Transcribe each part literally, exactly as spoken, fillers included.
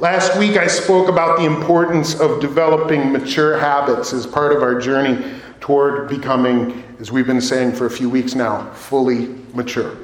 Last week I spoke about the importance of developing mature habits as part of our journey toward becoming, as we've been saying for a few weeks now, fully mature.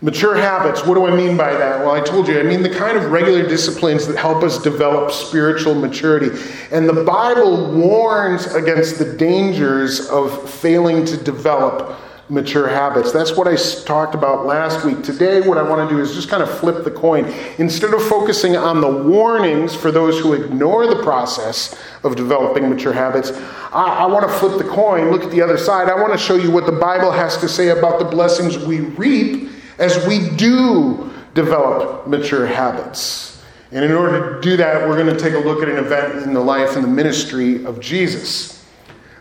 Mature habits, what do I mean by that? Well, I told you, I mean the kind of regular disciplines that help us develop spiritual maturity. And the Bible warns against the dangers of failing to develop mature habits. That's what I talked about last week. Today, what I want to do is just kind of flip the coin. Instead of focusing on the warnings for those who ignore the process of developing mature habits, I, I want to flip the coin, look at the other side. I want to show you what the Bible has to say about the blessings we reap as we do develop mature habits. And in order to do that, we're going to take a look at an event in the life and the ministry of Jesus.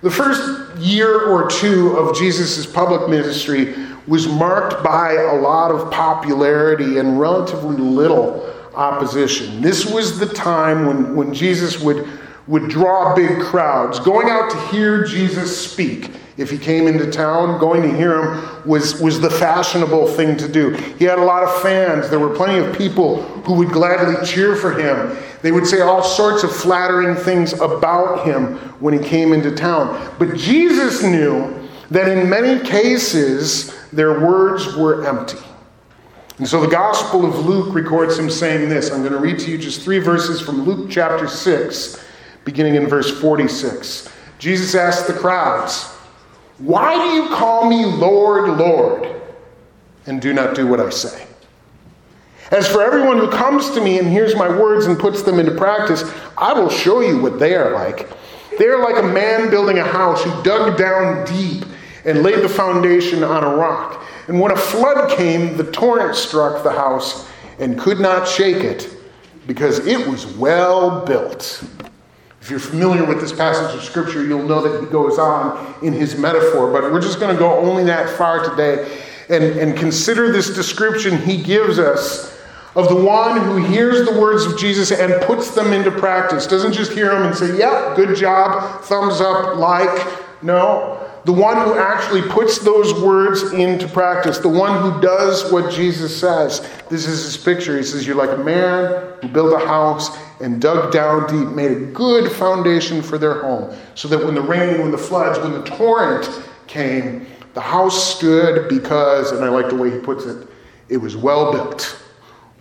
The first year or two of Jesus' public ministry was marked by a lot of popularity and relatively little opposition. This was the time when, when Jesus would, would draw big crowds. Going out to hear Jesus speak, if he came into town, going to hear him was, was the fashionable thing to do. He had a lot of fans. There were plenty of people who would gladly cheer for him. They would say all sorts of flattering things about him when he came into town. But Jesus knew that in many cases, their words were empty. And so the Gospel of Luke records him saying this. I'm going to read to you just three verses from Luke chapter six, beginning in verse forty-six. Jesus asked the crowds, "Why do you call me Lord, Lord, and do not do what I say? As for everyone who comes to me and hears my words and puts them into practice, I will show you what they are like. They are like a man building a house who dug down deep and laid the foundation on a rock. And when a flood came, the torrent struck the house and could not shake it because it was well built." If you're familiar with this passage of Scripture, you'll know that he goes on in his metaphor, but we're just going to go only that far today and, and consider this description he gives us of the one who hears the words of Jesus and puts them into practice. Doesn't just hear them and say, "Yep, good job, thumbs up, like." No, the one who actually puts those words into practice, the one who does what Jesus says. This is his picture. He says, "You're like a man who built a house and dug down deep, made a good foundation for their home, so that when the rain, when the floods, when the torrent came, the house stood because," and I like the way he puts it, "it was well built."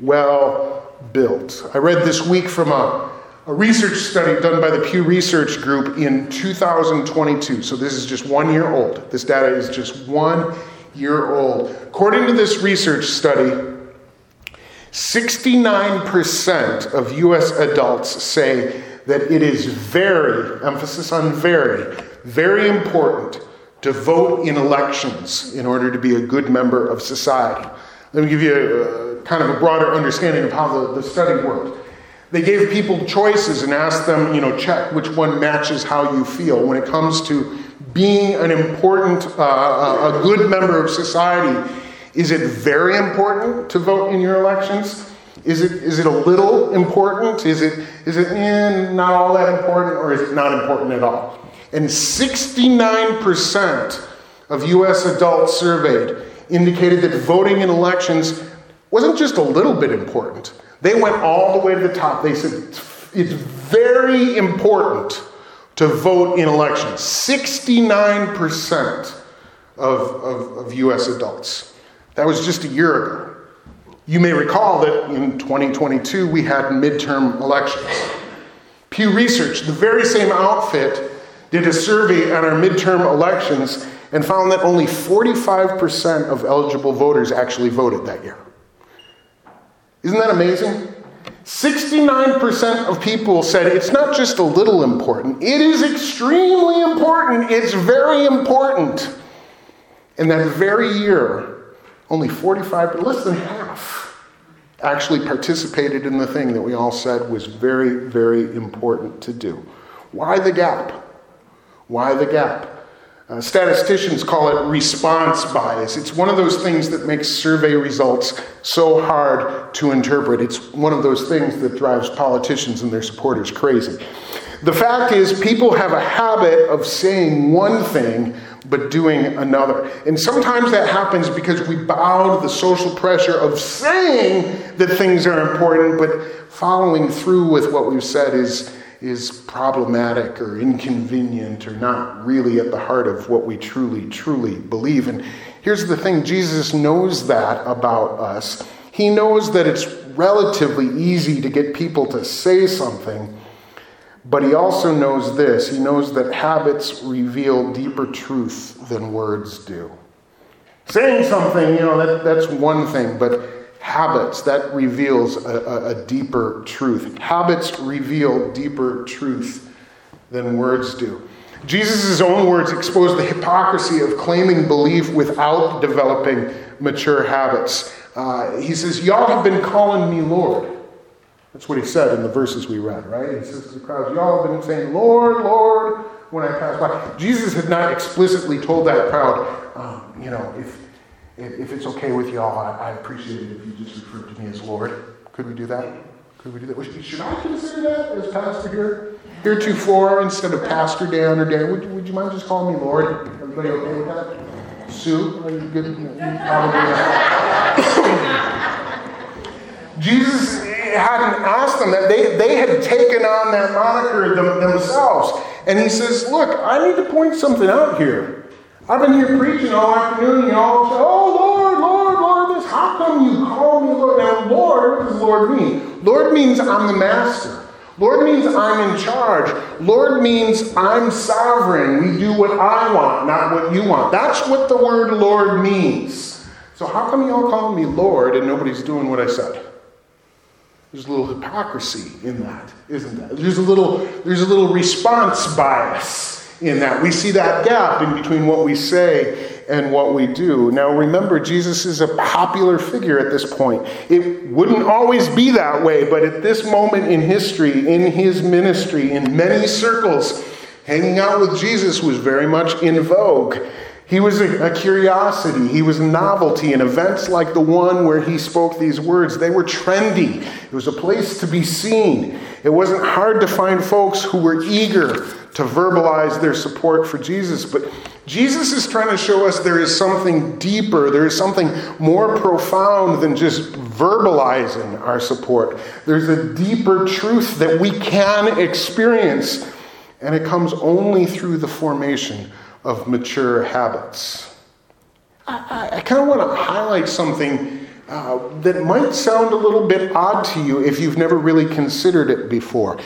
Well built. I read this week from a, a research study done by the Pew Research Group in two thousand twenty-two. So this is just one year old. This data is just one year old. According to this research study, sixty-nine percent of U S adults say that it is very, emphasis on very, very important to vote in elections in order to be a good member of society. Let me give you a, a kind of a broader understanding of how the, the study worked. They gave people choices and asked them, you know, check which one matches how you feel when it comes to being an important, uh, a good member of society. Is it very important to vote in your elections? Is it is it a little important? Is it is it eh, not all that important, or is it not important at all? And sixty-nine percent of U S adults surveyed indicated that voting in elections wasn't just a little bit important. They went all the way to the top. They said it's very important to vote in elections. sixty-nine percent of, of, of U S adults. That was just a year ago. You may recall that in twenty twenty-two, we had midterm elections. Pew Research, the very same outfit, did a survey on our midterm elections and found that only forty-five percent of eligible voters actually voted that year. Isn't that amazing? sixty-nine percent of people said it's not just a little important, it is extremely important, it's very important. And that very year, only forty-five, but less than half actually participated in the thing that we all said was very, very important to do. Why the gap? Why the gap? Uh, statisticians call it response bias. It's one of those things that makes survey results so hard to interpret. It's one of those things that drives politicians and their supporters crazy. The fact is, people have a habit of saying one thing, but doing another. And sometimes that happens because we bow to the social pressure of saying that things are important, but following through with what we've said is, is problematic or inconvenient or not really at the heart of what we truly, truly believe. And here's the thing, Jesus knows that about us. He knows that it's relatively easy to get people to say something, but he also knows this. He knows that habits reveal deeper truth than words do. Saying something, you know, that, that's one thing, but habits, that reveals a, a, a deeper truth. Habits reveal deeper truth than words do. Jesus' own words expose the hypocrisy of claiming belief without developing mature habits. Uh, he says, y'all have been calling me Lord. That's what he said in the verses we read, right? He says to the crowds, y'all have been saying, Lord, Lord, when I pass by. Jesus had not explicitly told that crowd, um, you know, if If it's okay with y'all, I appreciate it if you just refer to me as Lord. Could we do that? Could we do that? Should I consider that as pastor here? Heretofore, instead of Pastor Dan or Dan, would you, would you mind just calling me Lord? Everybody okay with that? Sue, are you good? Jesus hadn't asked them that. They, they had taken on that moniker them, themselves. And he says, look, I need to point something out here. I've been here preaching all afternoon, and you all say, oh, Lord, Lord, Lord, this, how come you call me Lord? Now, Lord, what does Lord mean? Lord means I'm the master. Lord means I'm in charge. Lord means I'm sovereign. We do what I want, not what you want. That's what the word Lord means. So how come you all call me Lord and nobody's doing what I said? There's a little hypocrisy in that, isn't there? There's a little, there's a little response bias in that. We see that gap in between what we say and what we do. Now remember, Jesus is a popular figure at this point. It wouldn't always be that way, but at this moment in history, in his ministry, in many circles, hanging out with Jesus was very much in vogue. He was a, a curiosity. He was a novelty. And events like the one where he spoke these words, they were trendy. It was a place to be seen. It wasn't hard to find folks who were eager to verbalize their support for Jesus. But Jesus is trying to show us there is something deeper. There is something more profound than just verbalizing our support. There's a deeper truth that we can experience. And it comes only through the formation of mature habits. I, I, I kind of want to highlight something uh, that might sound a little bit odd to you if you've never really considered it before.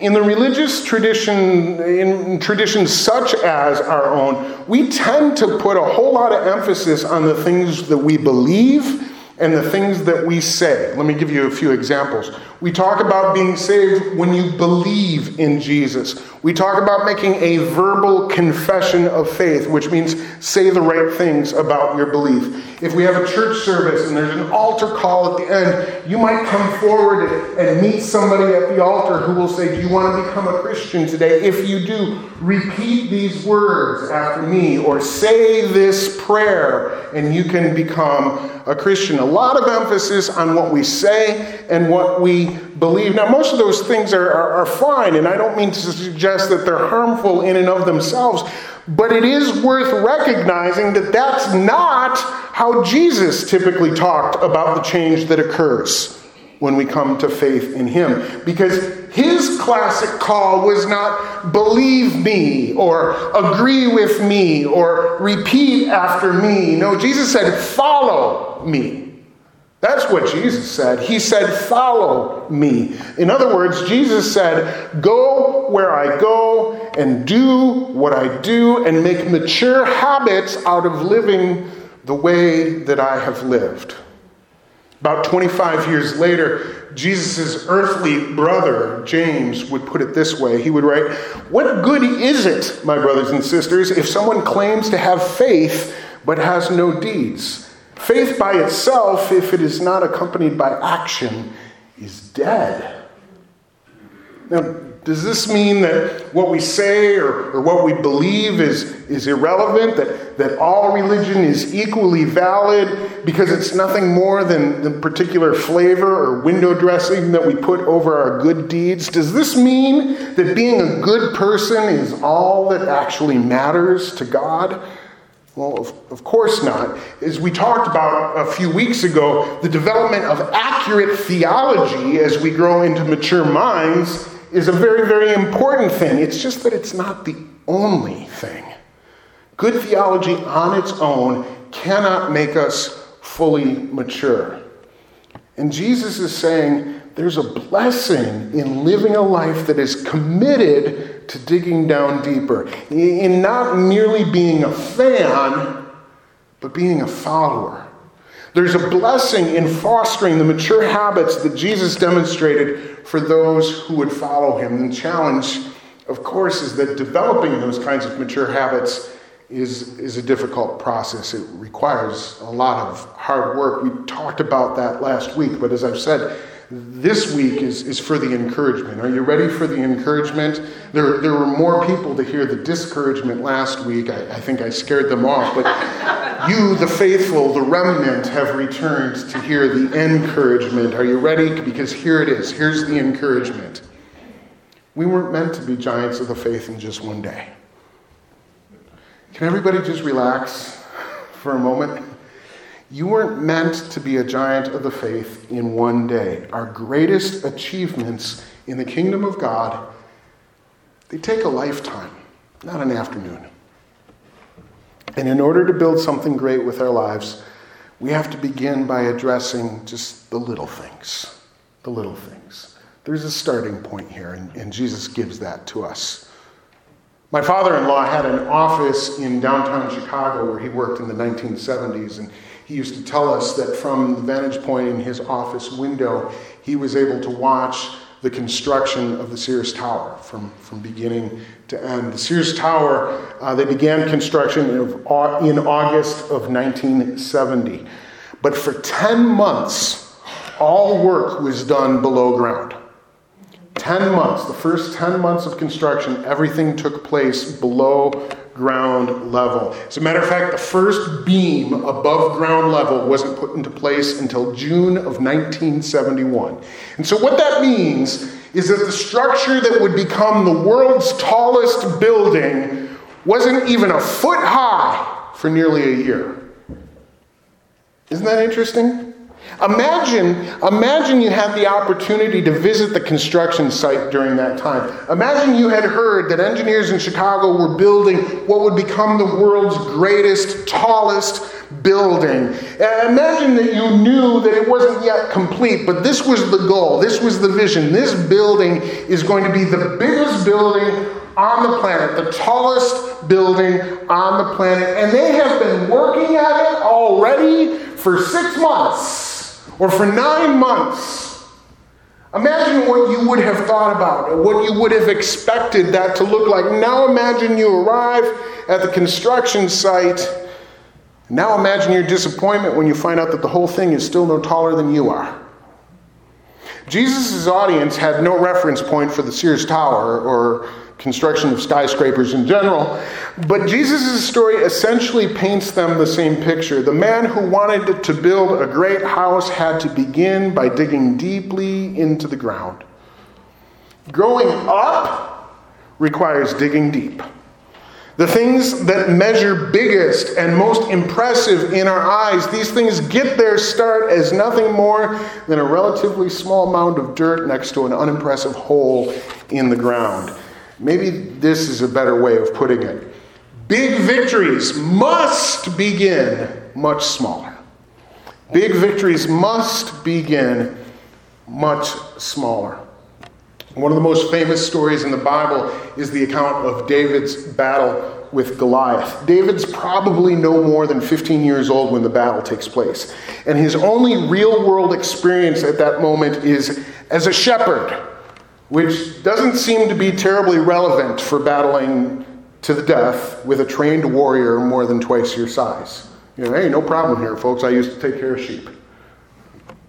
In the religious tradition, in traditions such as our own, we tend to put a whole lot of emphasis on the things that we believe and the things that we say. Let me give you a few examples. We talk about being saved when you believe in Jesus. We talk about making a verbal confession of faith, which means say the right things about your belief. If we have a church service and there's an altar call at the end, you might come forward and meet somebody at the altar who will say, do you want to become a Christian today? If you do, repeat these words after me or say this prayer and you can become a Christian. A lot of emphasis on what we say and what we believe. Now, most of those things are, are, are fine, and I don't mean to suggest that they're harmful in and of themselves, but it is worth recognizing that that's not how Jesus typically talked about the change that occurs when we come to faith in him. Because his classic call was not believe me or agree with me or repeat after me. No, Jesus said follow me. That's what Jesus said. He said follow me. In other words, Jesus said go where I go and do what I do and make mature habits out of living the way that I have lived. About twenty-five years later, Jesus' earthly brother, James, would put it this way. He would write, what good is it, my brothers and sisters, if someone claims to have faith but has no deeds? Faith by itself, if it is not accompanied by action, is dead. Now, Does this mean that what we say or, or what we believe is, is irrelevant? That, that all religion is equally valid because it's nothing more than the particular flavor or window dressing that we put over our good deeds? Does this mean that being a good person is all that actually matters to God? Well, of, of course not. As we talked about a few weeks ago, the development of accurate theology as we grow into mature minds is a very, very important thing. It's just that it's not the only thing. Good theology on its own cannot make us fully mature. And Jesus is saying there's a blessing in living a life that is committed to digging down deeper, in not merely being a fan, but being a follower. There's a blessing in fostering the mature habits that Jesus demonstrated for those who would follow him. And the challenge, of course, is that developing those kinds of mature habits is, is a difficult process. It requires a lot of hard work. We talked about that last week, but as I've said, this week is, is for the encouragement. Are you ready for the encouragement? There, there were more people to hear the discouragement last week. I, I think I scared them off. But you, the faithful, the remnant, have returned to hear the encouragement. Are you ready? Because here it is. Here's the encouragement. We weren't meant to be giants of the faith in just one day. Can everybody just relax for a moment? You weren't meant to be a giant of the faith in one day. Our greatest achievements in the kingdom of God, they take a lifetime, not an afternoon. And in order to build something great with our lives, we have to begin by addressing just the little things, the little things. There's a starting point here, and, and Jesus gives that to us. My father-in-law had an office in downtown Chicago where he worked in the nineteen seventies, and he used to tell us that from the vantage point in his office window, he was able to watch the construction of the Sears Tower from, from beginning to end. The Sears Tower, uh, they began construction in, in August of nineteen seventy. But for ten months, all work was done below ground. ten months, the first ten months of construction, everything took place below ground level. As a matter of fact, the first beam above ground level wasn't put into place until June of nineteen seventy-one. And so what that means is that the structure that would become the world's tallest building wasn't even a foot high for nearly a year. Isn't that interesting? Imagine, imagine you had the opportunity to visit the construction site during that time. Imagine you had heard that engineers in Chicago were building what would become the world's greatest, tallest building. Imagine that you knew that it wasn't yet complete, but this was the goal. This was the vision. This building is going to be the biggest building on the planet, the tallest building on the planet. And they have been working at it already for six months. Or for nine months. Imagine what you would have thought about it, what you would have expected that to look like. Now imagine you arrive at the construction site. Now imagine your disappointment when you find out that the whole thing is still no taller than you are. Jesus' audience had no reference point for the Sears Tower or construction of skyscrapers in general, but Jesus' story essentially paints them the same picture. The man who wanted to build a great house had to begin by digging deeply into the ground. Growing up requires digging deep. The things that measure biggest and most impressive in our eyes, these things get their start as nothing more than a relatively small mound of dirt next to an unimpressive hole in the ground. Maybe this is a better way of putting it. Big victories must begin much smaller. Big victories must begin much smaller. One of the most famous stories in the Bible is the account of David's battle with Goliath. David's probably no more than fifteen years old when the battle takes place. And his only real-world experience at that moment is as a shepherd, which doesn't seem to be terribly relevant for battling to the death with a trained warrior more than twice your size. You know, hey, no problem here, folks. I used to take care of sheep.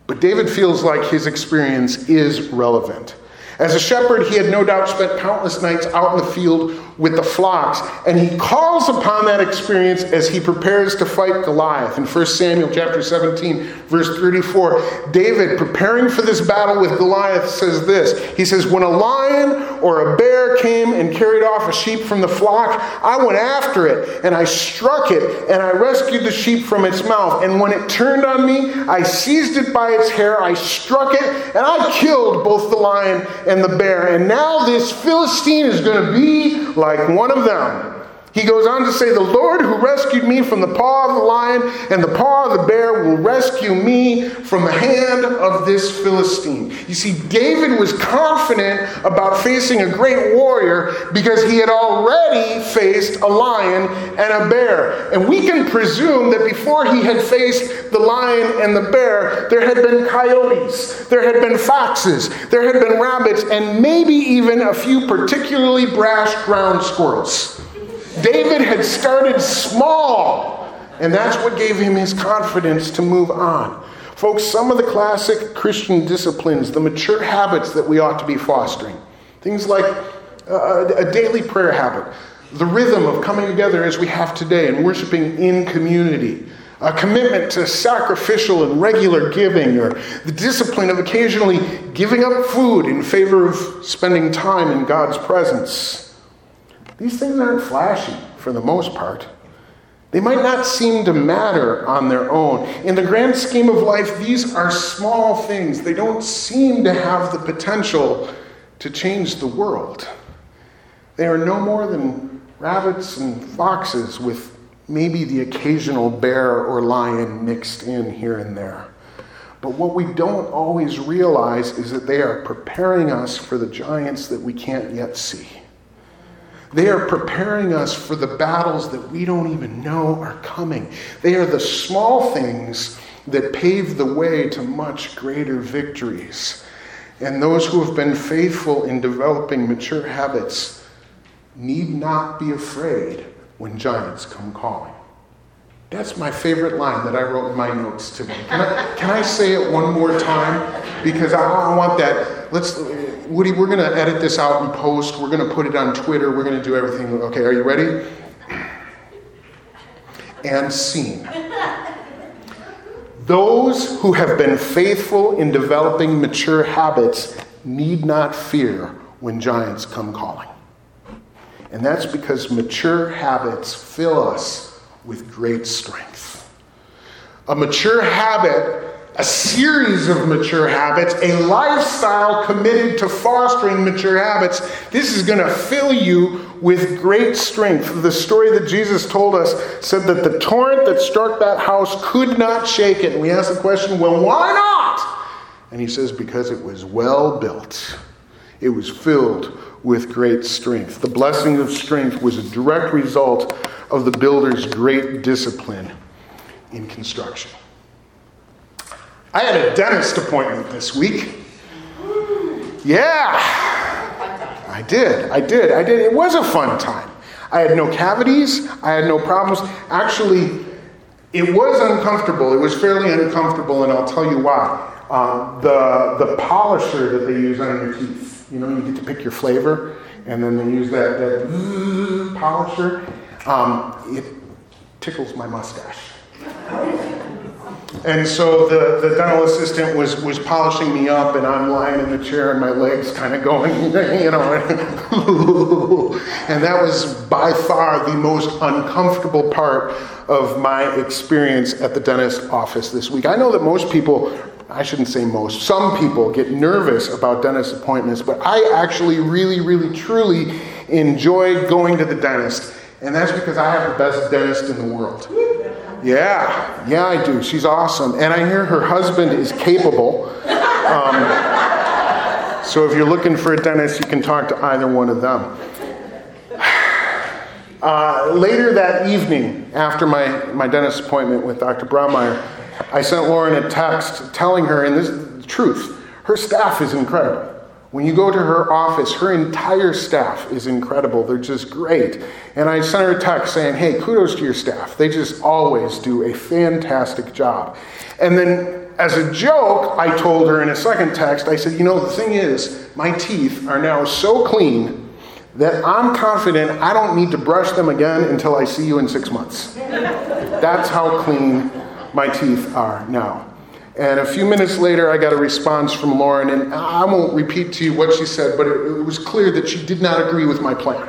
But David feels like his experience is relevant. As a shepherd, he had no doubt spent countless nights out in the field with the flocks, and he calls upon that experience as he prepares to fight Goliath. In First Samuel chapter seventeen, verse thirty-four, David, preparing for this battle with Goliath, says this. He says, when a lion or a bear came and carried off a sheep from the flock, I went after it, and I struck it, and I rescued the sheep from its mouth. And when it turned on me, I seized it by its hair, I struck it, and I killed both the lion and the bear. And now this Philistine is going to be like one of them. He goes on to say, the Lord who rescued me from the paw of the lion and the paw of the bear will rescue me from the hand of this Philistine. You see, David was confident about facing a great warrior because he had already faced a lion and a bear. And we can presume that before he had faced the lion and the bear, there had been coyotes, there had been foxes, there had been rabbits, and maybe even a few particularly brash ground squirrels. David had started small, and that's what gave him his confidence to move on. Folks, some of the classic Christian disciplines, the mature habits that we ought to be fostering, things like uh, a daily prayer habit, the rhythm of coming together as we have today and worshiping in community, a commitment to sacrificial and regular giving, or the discipline of occasionally giving up food in favor of spending time in God's presence. These things aren't flashy for the most part. They might not seem to matter on their own. In the grand scheme of life, these are small things. They don't seem to have the potential to change the world. They are no more than rabbits and foxes with maybe the occasional bear or lion mixed in here and there. But what we don't always realize is that they are preparing us for the giants that we can't yet see. They are preparing us for the battles that we don't even know are coming. They are the small things that pave the way to much greater victories. And those who have been faithful in developing mature habits need not be afraid when giants come calling. That's my favorite line that I wrote in my notes today. Can I, can I say it one more time? Because I, I want that. Let's... Woody, we're going to edit this out and post. We're going to put it on Twitter. We're going to do everything. Okay, are you ready? And scene. Those who have been faithful in developing mature habits need not fear when giants come calling. And that's because mature habits fill us with great strength. A mature habit A series of mature habits, a lifestyle committed to fostering mature habits. This is going to fill you with great strength. The story that Jesus told us said that the torrent that struck that house could not shake it. And we asked the question, well, why not? And he says, because it was well built. It was filled with great strength. The blessing of strength was a direct result of the builder's great discipline in construction. I had a dentist appointment this week. Yeah, I did. I did. I did. It was a fun time. I had no cavities. I had no problems. Actually, it was uncomfortable. It was fairly uncomfortable, and I'll tell you why. Uh, the the polisher that they use on your teeth, you know, you get to pick your flavor, and then they use that, that polisher. Um, it tickles my mustache. And so the, the dental assistant was, was polishing me up, and I'm lying in the chair and my legs kind of going, you know. And that was by far the most uncomfortable part of my experience at the dentist's office this week. I know that most people, I shouldn't say most, some people get nervous about dentist appointments, but I actually really, really, truly enjoy going to the dentist. And that's because I have the best dentist in the world. Yeah, yeah, I do. She's awesome. And I hear her husband is capable. Um, so if you're looking for a dentist, you can talk to either one of them. Uh, later that evening, after my, my dentist appointment with Doctor Braumeyer, I sent Lauren a text telling her, and this is the truth, her staff is incredible. When you go to her office, her entire staff is incredible. They're just great. And I sent her a text saying, hey, kudos to your staff. They just always do a fantastic job. And then as a joke, I told her in a second text, I said, you know, the thing is, my teeth are now so clean that I'm confident I don't need to brush them again until I see you in six months. That's how clean my teeth are now. And a few minutes later, I got a response from Lauren, and I won't repeat to you what she said, but it, it was clear that she did not agree with my plan.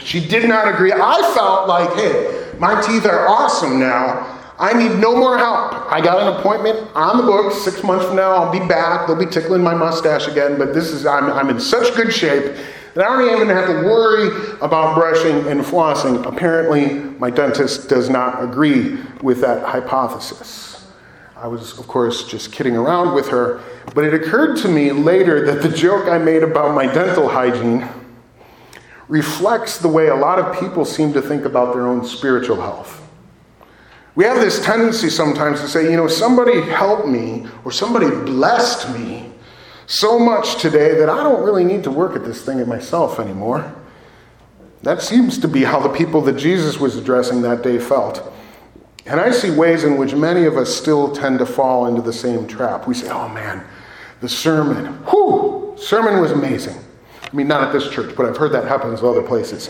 She did not agree. I felt like, hey, my teeth are awesome now. I need no more help. I got an appointment on the books. Six months from now, I'll be back. They'll be tickling my mustache again, but this is I'm, I'm in such good shape that I don't even have to worry about brushing and flossing. Apparently, my dentist does not agree with that hypothesis. I was, of course, just kidding around with her, but it occurred to me later that the joke I made about my dental hygiene reflects the way a lot of people seem to think about their own spiritual health. We have this tendency sometimes to say, you know, somebody helped me or somebody blessed me so much today that I don't really need to work at this thing at myself anymore. That seems to be how the people that Jesus was addressing that day felt. And I see ways in which many of us still tend to fall into the same trap. We say, oh man, the sermon, whew, sermon was amazing. I mean, not at this church, but I've heard that happens in other places.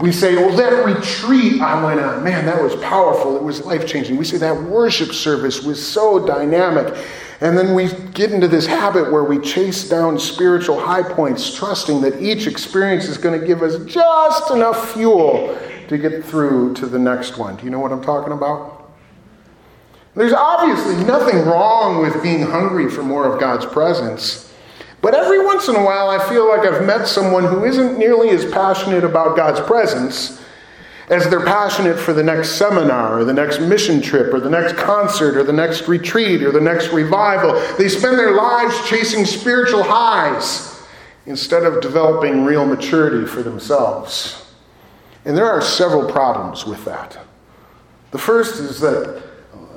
We say, well, that retreat I went on, man, that was powerful. It was life-changing. We say that worship service was so dynamic. And then we get into this habit where we chase down spiritual high points, trusting that each experience is going to give us just enough fuel to get through to the next one. Do you know what I'm talking about? There's obviously nothing wrong with being hungry for more of God's presence, but every once in a while I feel like I've met someone who isn't nearly as passionate about God's presence as they're passionate for the next seminar or the next mission trip or the next concert or the next retreat or the next revival. They spend their lives chasing spiritual highs instead of developing real maturity for themselves. And there are several problems with that. The first is that,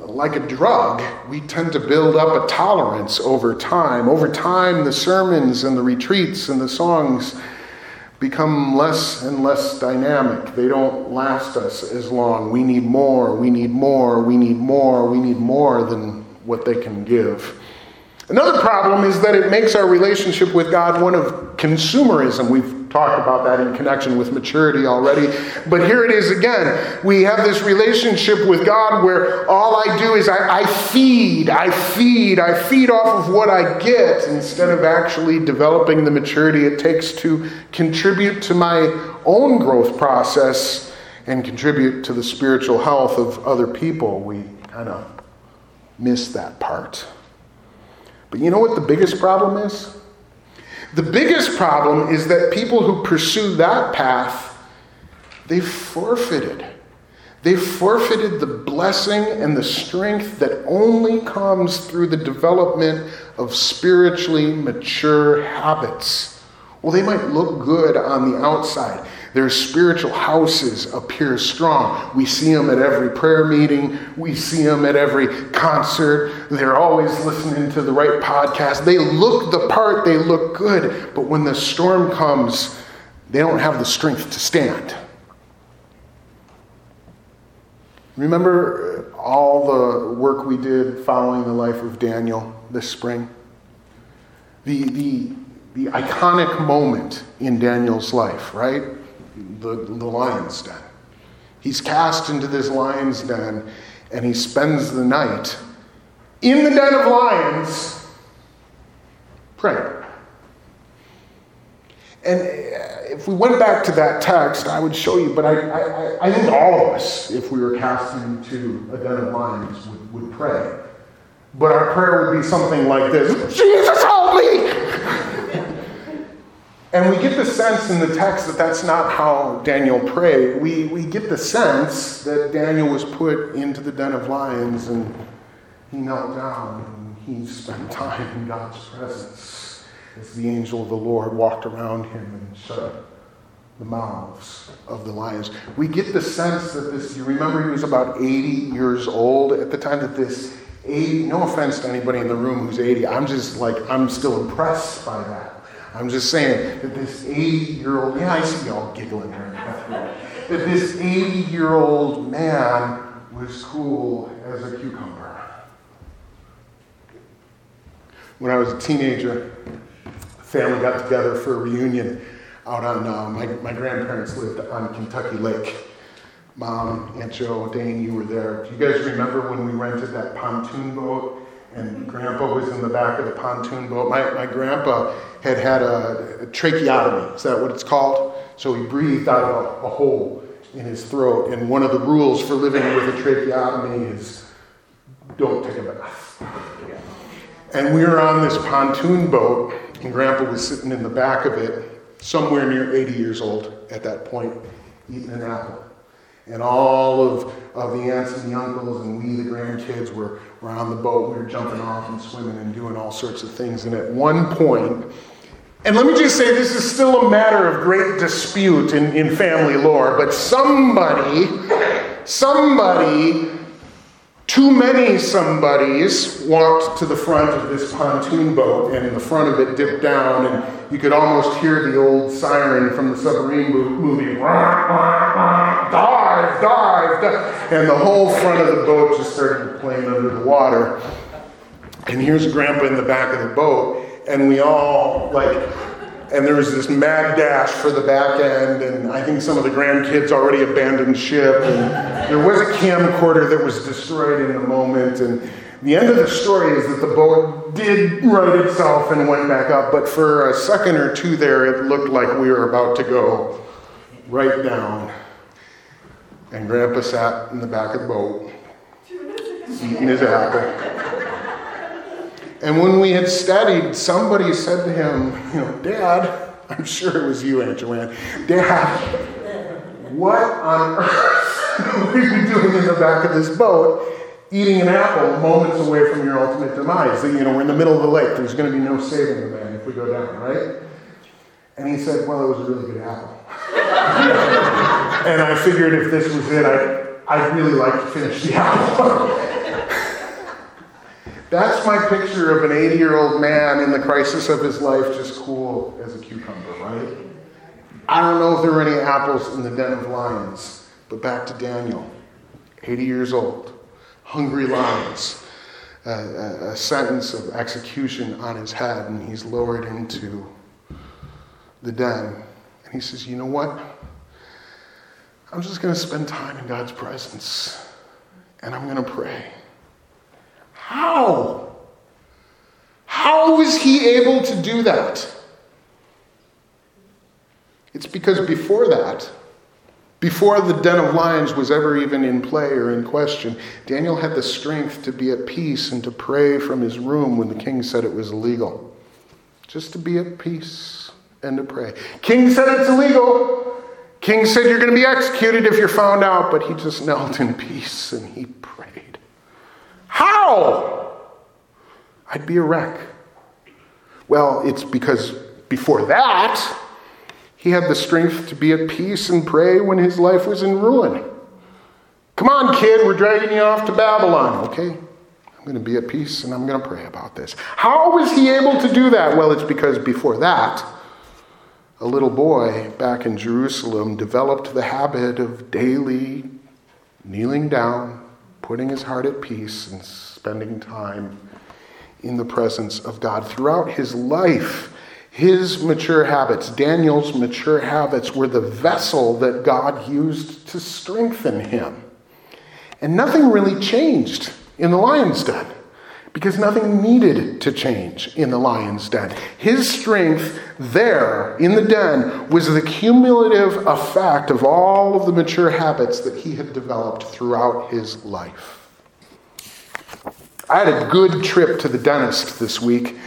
like a drug, we tend to build up a tolerance over time. Over time, the sermons and the retreats and the songs become less and less dynamic. They don't last us as long. We need more, we need more, we need more, we need more than what they can give. Another problem is that it makes our relationship with God one of consumerism. We've talked about that in connection with maturity already, but here it is again. We have this relationship with God where all I do is I, I feed, I feed, I feed off of what I get instead of actually developing the maturity it takes to contribute to my own growth process and contribute to the spiritual health of other people. We kind of miss that part. But you know what the biggest problem is? The biggest problem is that people who pursue that path, they've forfeited. They've forfeited the blessing and the strength that only comes through the development of spiritually mature habits. Well, they might look good on the outside. Their spiritual houses appear strong. We see them at every prayer meeting. We see them at every concert. They're always listening to the right podcast. They look the part. They look good. But when the storm comes, they don't have the strength to stand. Remember all the work we did following the life of Daniel this spring? The, the, the iconic moment in Daniel's life, right? The, the lion's den. He's cast into this lion's den and he spends the night in the den of lions praying. And if we went back to that text, I would show you, but I, I, I think all of us, if we were cast into a den of lions, would, would pray. But our prayer would be something like this: Jesus, help me! And we get the sense in the text that that's not how Daniel prayed. We we get the sense that Daniel was put into the den of lions and he knelt down and he spent time in God's presence as the angel of the Lord walked around him and shut the mouths of the lions. We get the sense that this, you remember he was about eighty years old at the time that this, eighty, no offense to anybody in the room who's eighty, I'm just like, I'm still impressed by that. I'm just saying that this eighty-year-old, yeah, I see y'all giggling right now, that this eighty-year-old man was cool as a cucumber. when I was a teenager, family got together for a reunion out on, uh, my, my grandparents lived on Kentucky Lake. Mom, Aunt Jo, Dane, you were there. Do you guys remember when we rented that pontoon boat and Grandpa was in the back of the pontoon boat? My, my grandpa had had a, a tracheotomy, is that what it's called? So he breathed out of a, a hole in his throat, and one of the rules for living with a tracheotomy is don't take a bath. And we were on this pontoon boat, and Grandpa was sitting in the back of it, somewhere near eighty years old at that point, eating an apple. And all of, of the aunts and the uncles and we, the grandkids, were, were on the boat. We were jumping off and swimming and doing all sorts of things. And at one point, and let me just say this is still a matter of great dispute in, in family lore, but somebody, somebody, too many somebodies walked to the front of this pontoon boat, and the front of it dipped down, and you could almost hear the old siren from the submarine movie, dive, dive, dive, and the whole front of the boat just started playing under the water. And here's Grandpa in the back of the boat, and we all, like, and there was this mad dash for the back end, and I think some of the grandkids already abandoned ship, and there was a camcorder that was destroyed in the moment, and the end of the story is that the boat did right itself and went back up, but for a second or two there, it looked like we were about to go right down. And Grandpa sat in the back of the boat, eating his apple. And when we had studied, somebody said to him, you know, Dad, I'm sure it was you, Aunt Joanne, Dad, what on earth were you doing in the back of this boat eating an apple moments away from your ultimate demise? You know, we're in the middle of the lake. There's going to be no saving the man if we go down, right? And he said, well, it was a really good apple. And I figured if this was it, I, I'd really like to finish the apple. That's my picture of an eighty-year-old man in the crisis of his life, just cool as a cucumber, right? I don't know if there were any apples in the den of lions, but back to Daniel, eighty years old, hungry lions, uh, a sentence of execution on his head, and he's lowered into the den. And he says, you know what? I'm just going to spend time in God's presence, and I'm going to pray. How? How was he able to do that? It's because before that, before the den of lions was ever even in play or in question, Daniel had the strength to be at peace and to pray from his room when the king said it was illegal. Just to be at peace and to pray. King said it's illegal. King said you're going to be executed if you're found out, but he just knelt in peace and he prayed. How? I'd be a wreck. Well, it's because before that, he had the strength to be at peace and pray when his life was in ruin. Come on, kid, we're dragging you off to Babylon. Okay, I'm going to be at peace and I'm going to pray about this. How was he able to do that? Well, it's because before that, a little boy back in Jerusalem developed the habit of daily kneeling down, putting his heart at peace and spending time in the presence of God. Throughout his life, his mature habits, Daniel's mature habits, were the vessel that God used to strengthen him. And nothing really changed in the lion's den, because nothing needed to change in the lion's den. His strength there in the den was the cumulative effect of all of the mature habits that he had developed throughout his life. I had a good trip to the dentist this week.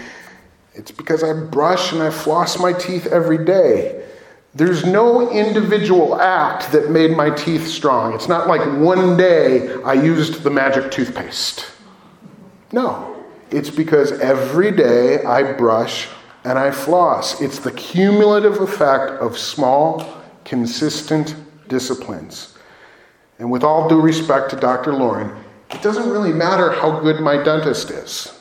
It's because I brush and I floss my teeth every day. There's no individual act that made my teeth strong. It's not like one day I used the magic toothpaste. No, it's because every day I brush and I floss. It's the cumulative effect of small, consistent disciplines. And with all due respect to Doctor Lauren, it doesn't really matter how good my dentist is.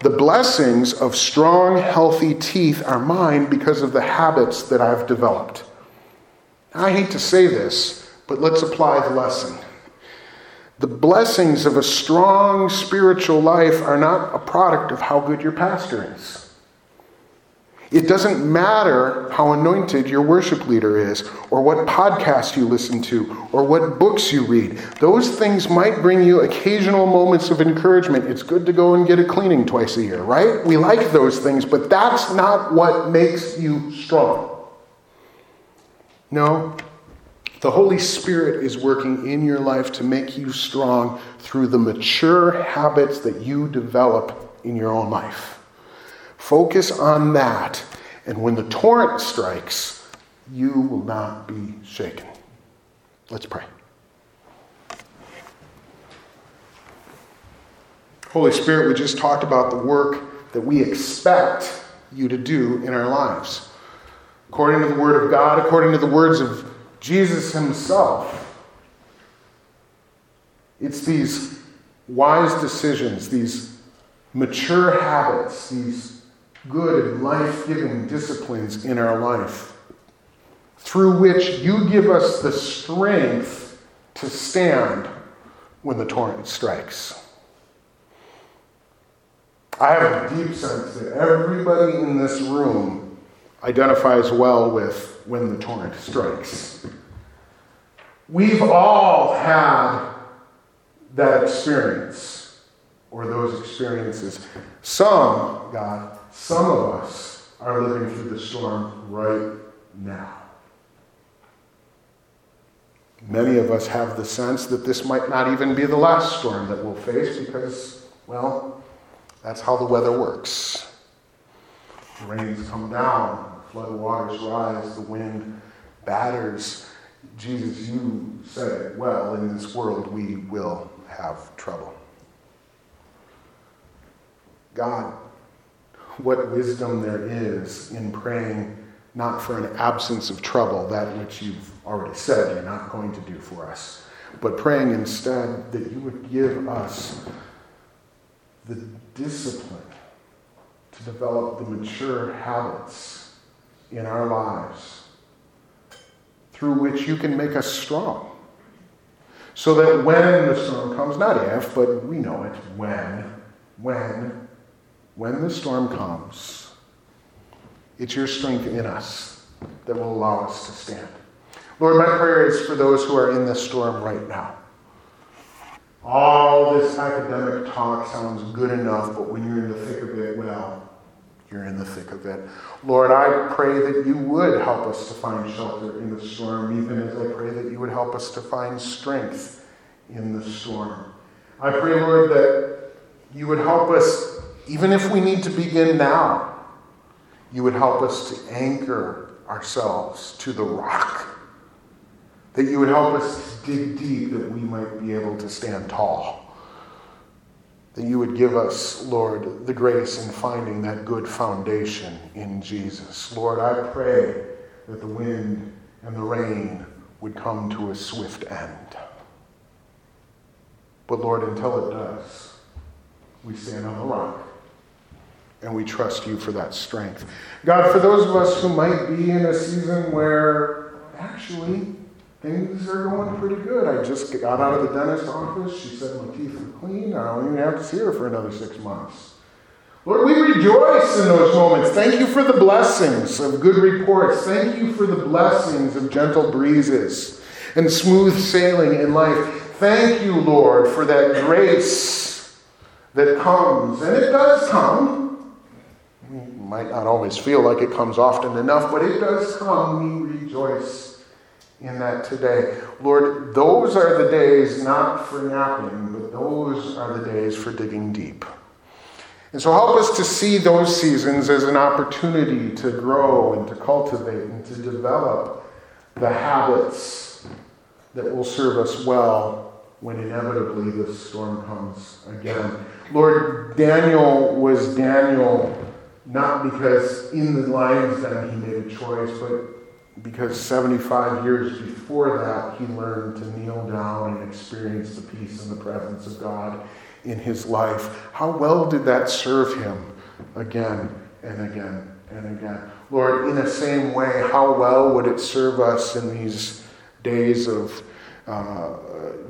The blessings of strong, healthy teeth are mine because of the habits that I've developed. I hate to say this, but let's apply the lesson. The blessings of a strong spiritual life are not a product of how good your pastor is. It doesn't matter how anointed your worship leader is, or what podcast you listen to, or what books you read. Those things might bring you occasional moments of encouragement. It's good to go and get a cleaning twice a year, right? We like those things, but that's not what makes you strong. No, the Holy Spirit is working in your life to make you strong through the mature habits that you develop in your own life. Focus on that, and when the torrent strikes, you will not be shaken. Let's pray. Holy Spirit, we just talked about the work that we expect you to do in our lives. According to the Word of God, according to the words of Jesus himself, it's these wise decisions, these mature habits, these good and life-giving disciplines in our life, through which you give us the strength to stand when the torrent strikes. I have a deep sense that everybody in this room identifies well with when the torrent strikes. We've all had that experience, or those experiences. Some, God, Some of us are living through the storm right now. Many of us have the sense that this might not even be the last storm that we'll face because, well, that's how the weather works. The rains come down, the flood waters rise, the wind batters. Jesus, you said it well, in this world we will have trouble. God, what wisdom there is in praying not for an absence of trouble, that which you've already said you're not going to do for us, but praying instead that you would give us the discipline to develop the mature habits in our lives through which you can make us strong, so that when the storm comes, not if, but we know it, when, when, When the storm comes, it's your strength in us that will allow us to stand. Lord, my prayer is for those who are in this storm right now. All this academic talk sounds good enough, but when you're in the thick of it, well, you're in the thick of it. Lord, I pray that you would help us to find shelter in the storm, even as I pray that you would help us to find strength in the storm. I pray, Lord, that you would help us. Even if we need to begin now, you would help us to anchor ourselves to the rock. That you would help us to dig deep, that we might be able to stand tall. That you would give us, Lord, the grace in finding that good foundation in Jesus. Lord, I pray that the wind and the rain would come to a swift end. But Lord, until it does, we stand on the rock. And we trust you for that strength. God, for those of us who might be in a season where actually things are going pretty good. I just got out of the dentist's office. She said my teeth are clean. I don't even have to see her for another six months. Lord, we rejoice in those moments. Thank you for the blessings of good reports. Thank you for the blessings of gentle breezes and smooth sailing in life. Thank you, Lord, for that grace that comes. And it does come. Might not always feel like it comes often enough, but it does come. We rejoice in that today. Lord, those are the days not for napping, but those are the days for digging deep. And so help us to see those seasons as an opportunity to grow and to cultivate and to develop the habits that will serve us well when inevitably the storm comes again. Lord, Daniel was Daniel not because in the lion's den he made a choice, but because seventy-five years before that he learned to kneel down and experience the peace and the presence of God in his life. How well did that serve him again and again and again? Lord, in the same way, how well would it serve us in these days of uh,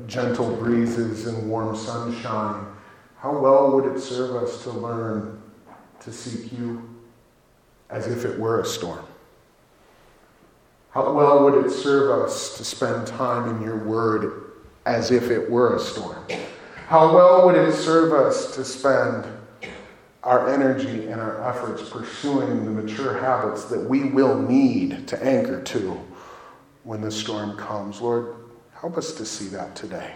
gentle breezes and warm sunshine, how well would it serve us to learn to seek you as if it were a storm? How well would it serve us to spend time in your word as if it were a storm? How well would it serve us to spend our energy and our efforts pursuing the mature habits that we will need to anchor to when the storm comes? Lord, help us to see that today.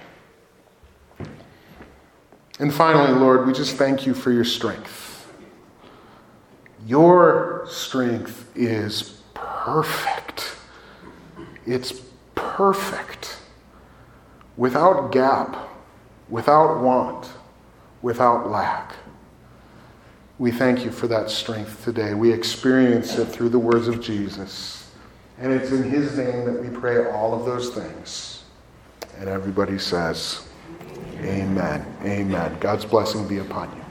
And finally, Lord, we just thank you for your strength. Your strength is perfect. It's perfect, without gap, without want, without lack. We thank you for that strength today. We experience it through the words of Jesus. And it's in his name that we pray all of those things. And everybody says, amen. Amen. God's blessing be upon you.